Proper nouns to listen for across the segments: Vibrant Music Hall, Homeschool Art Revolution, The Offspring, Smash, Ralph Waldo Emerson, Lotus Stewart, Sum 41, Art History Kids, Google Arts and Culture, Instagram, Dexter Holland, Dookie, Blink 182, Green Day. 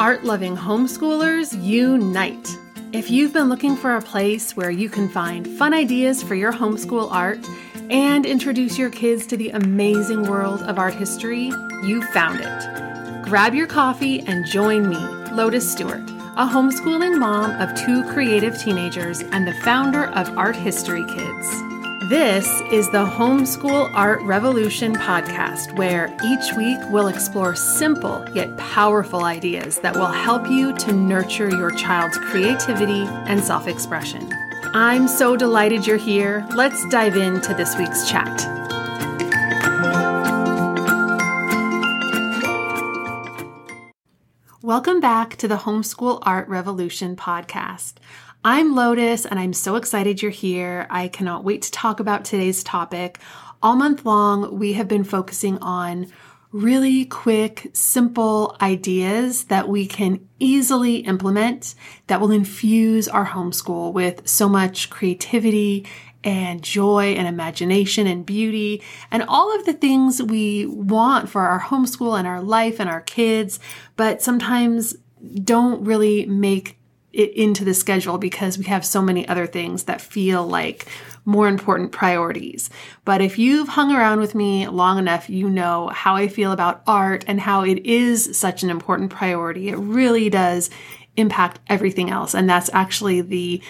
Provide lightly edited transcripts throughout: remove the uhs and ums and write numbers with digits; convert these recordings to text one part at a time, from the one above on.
Art-loving homeschoolers, unite! If you've been looking for a place where you can find fun ideas for your homeschool art and introduce your kids to the amazing world of art history, you found it. Grab your coffee and join me, Lotus Stewart, a homeschooling mom of two creative teenagers and the founder of Art History Kids. This is the Homeschool Art Revolution podcast, where each week we'll explore simple yet powerful ideas that will help you to nurture your child's creativity and self-expression. I'm so delighted you're here. Let's dive into this week's chat. Welcome back to the Homeschool Art Revolution podcast. I'm Lotus, and I'm so excited you're here. I cannot wait to talk about today's topic. All month long, we have been focusing on really quick, simple ideas that we can easily implement that will infuse our homeschool with so much creativity and joy and imagination and beauty and all of the things we want for our homeschool and our life and our kids, but sometimes don't really make it into the schedule because we have so many other things that feel like more important priorities. But if you've hung around with me long enough, you know how I feel about art and how it is such an important priority. It really does impact everything else. And that's actually the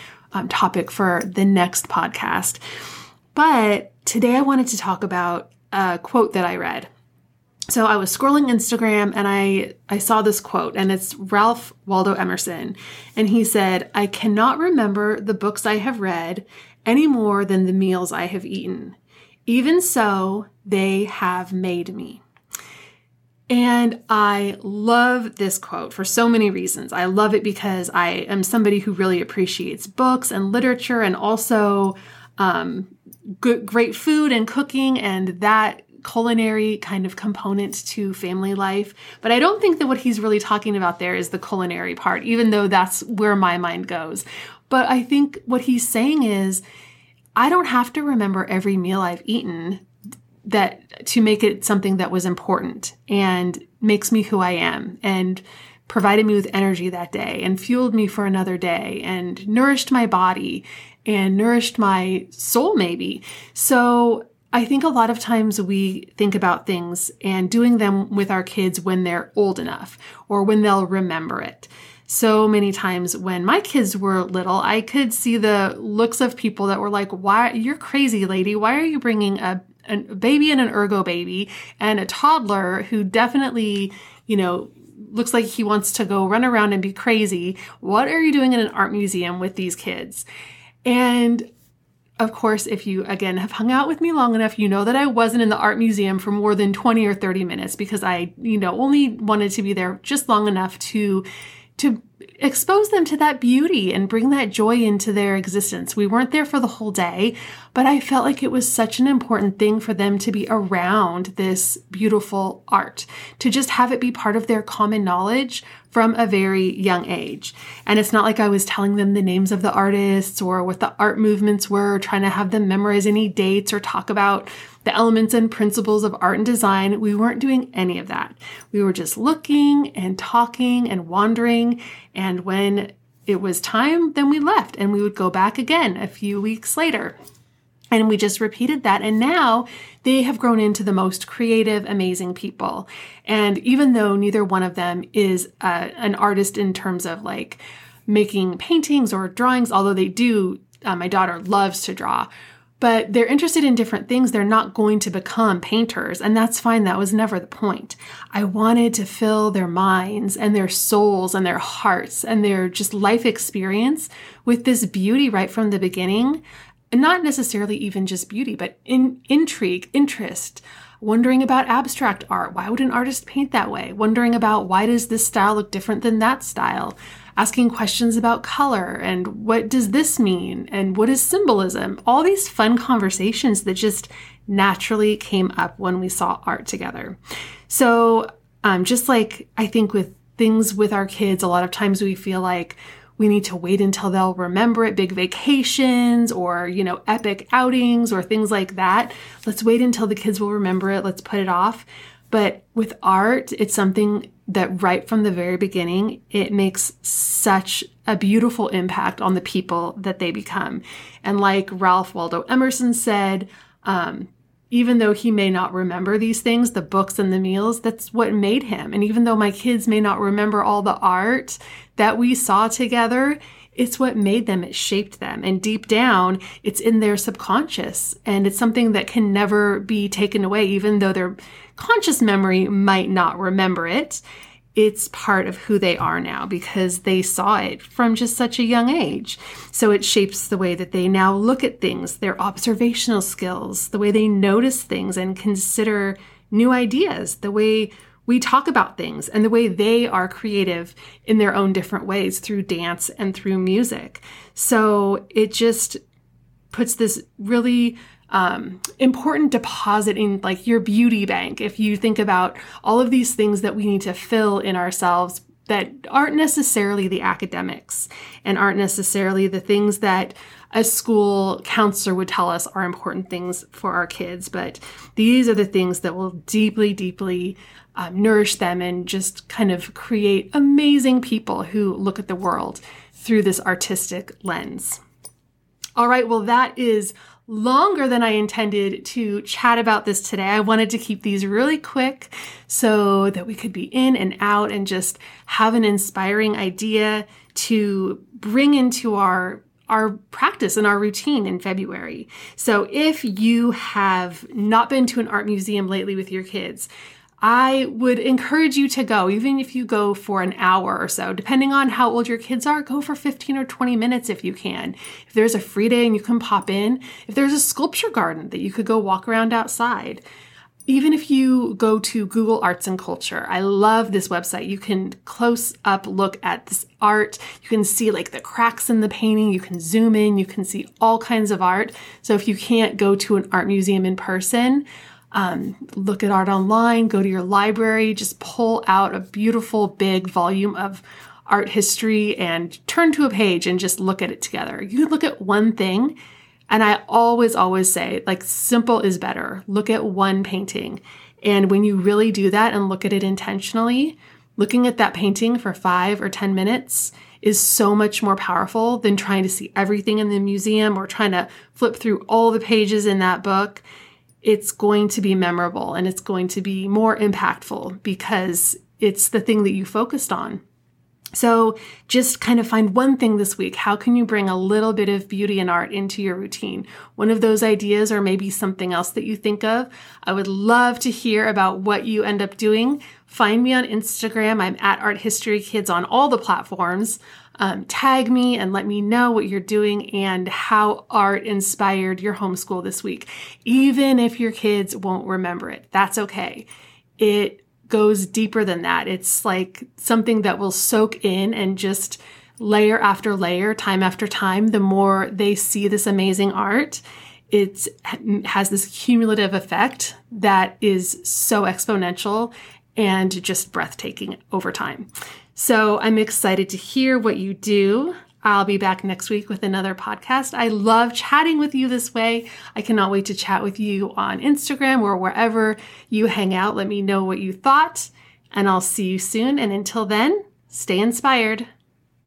topic for the next podcast. But today I wanted to talk about a quote that I read. So I was scrolling Instagram and I saw this quote, and it's Ralph Waldo Emerson. And he said, "I cannot remember the books I have read any more than the meals I have eaten. Even so, they have made me." And I love this quote for so many reasons. I love it because I am somebody who really appreciates books and literature and also great food and cooking and that culinary kind of component to family life. But I don't think that what he's really talking about there is the culinary part, even though that's where my mind goes. But I think what he's saying is, I don't have to remember every meal I've eaten that to make it something that was important and makes me who I am and provided me with energy that day and fueled me for another day and nourished my body and nourished my soul maybe. So I think a lot of times we think about things and doing them with our kids when they're old enough or when they'll remember it. So many times when my kids were little, I could see the looks of people that were like, "Why, you're crazy, lady. Why are you bringing a baby and an ergo baby and a toddler who definitely, you know, looks like he wants to go run around and be crazy. What are you doing in an art museum with these kids?" And of course, if you, again, have hung out with me long enough, you know that I wasn't in the art museum for more than 20 or 30 minutes because I, only wanted to be there just long enough to expose them to that beauty and bring that joy into their existence. We weren't there for the whole day, but I felt like it was such an important thing for them to be around this beautiful art, to just have it be part of their common knowledge from a very young age. And it's not like I was telling them the names of the artists or what the art movements were, trying to have them memorize any dates or talk about the elements and principles of art and design. We weren't doing any of that. We were just looking and talking and wandering. And when it was time, then we left and we would go back again a few weeks later. And we just repeated that. And now they have grown into the most creative, amazing people. And even though neither one of them is an artist in terms of like making paintings or drawings, although they do, my daughter loves to draw, but they're interested in different things. They're not going to become painters, and that's fine. That was never the point. I wanted to fill their minds and their souls and their hearts and their just life experience with this beauty right from the beginning. And not necessarily even just beauty, but intrigue, interest, wondering about abstract art. Why would an artist paint that way? Wondering about why does this style look different than that style? Asking questions about color and what does this mean? And what is symbolism? All these fun conversations that just naturally came up when we saw art together. So just like I think with things with our kids, a lot of times we feel like we need to wait until they'll remember it, big vacations or, epic outings or things like that. Let's wait until the kids will remember it. Let's put it off. But with art, it's something that right from the very beginning, it makes such a beautiful impact on the people that they become. And like Ralph Waldo Emerson said, even though he may not remember these things, the books and the meals, that's what made him. And even though my kids may not remember all the art that we saw together, it's what made them, it shaped them. And deep down, it's in their subconscious. And it's something that can never be taken away, even though their conscious memory might not remember it. It's part of who they are now because they saw it from just such a young age. So it shapes the way that they now look at things, their observational skills, the way they notice things and consider new ideas, the way we talk about things, and the way they are creative in their own different ways through dance and through music. So it just puts this really important deposit in like your beauty bank. If you think about all of these things that we need to fill in ourselves that aren't necessarily the academics and aren't necessarily the things that a school counselor would tell us are important things for our kids, but these are the things that will deeply, deeply nourish them and just kind of create amazing people who look at the world through this artistic lens. All right, well, that is longer than I intended to chat about this today. I wanted to keep these really quick so that we could be in and out and just have an inspiring idea to bring into our practice and our routine in February. So if you have not been to an art museum lately with your kids, I would encourage you to go, even if you go for an hour or so. Depending on how old your kids are, go for 15 or 20 minutes if you can. If there's a free day and you can pop in, if there's a sculpture garden that you could go walk around outside. Even if you go to Google Arts and Culture, I love this website. You can close up look at this art. You can see like the cracks in the painting. You can zoom in. You can see all kinds of art. So if you can't go to an art museum in person, look at art online, go to your library, just pull out a beautiful big volume of art history and turn to a page and just look at it together. You could look at one thing, and I always say, like, simple is better. Look at one painting. And when you really do that and look at it intentionally, looking at that painting for 5 or 10 minutes is so much more powerful than trying to see everything in the museum or trying to flip through all the pages in that book. It's going to be memorable and it's going to be more impactful because it's the thing that you focused on. So just kind of find one thing this week. How can you bring a little bit of beauty and art into your routine? One of those ideas, or maybe something else that you think of. I would love to hear about what you end up doing. Find me on Instagram. I'm at Art History Kids on all the platforms. Tag me and let me know what you're doing and how art inspired your homeschool this week. Even if your kids won't remember it, that's okay. It goes deeper than that. It's like something that will soak in and just layer after layer, time after time, the more they see this amazing art, it has this cumulative effect that is so exponential and just breathtaking over time. So I'm excited to hear what you do. I'll be back next week with another podcast. I love chatting with you this way. I cannot wait to chat with you on Instagram or wherever you hang out. Let me know what you thought, and I'll see you soon. And until then, stay inspired.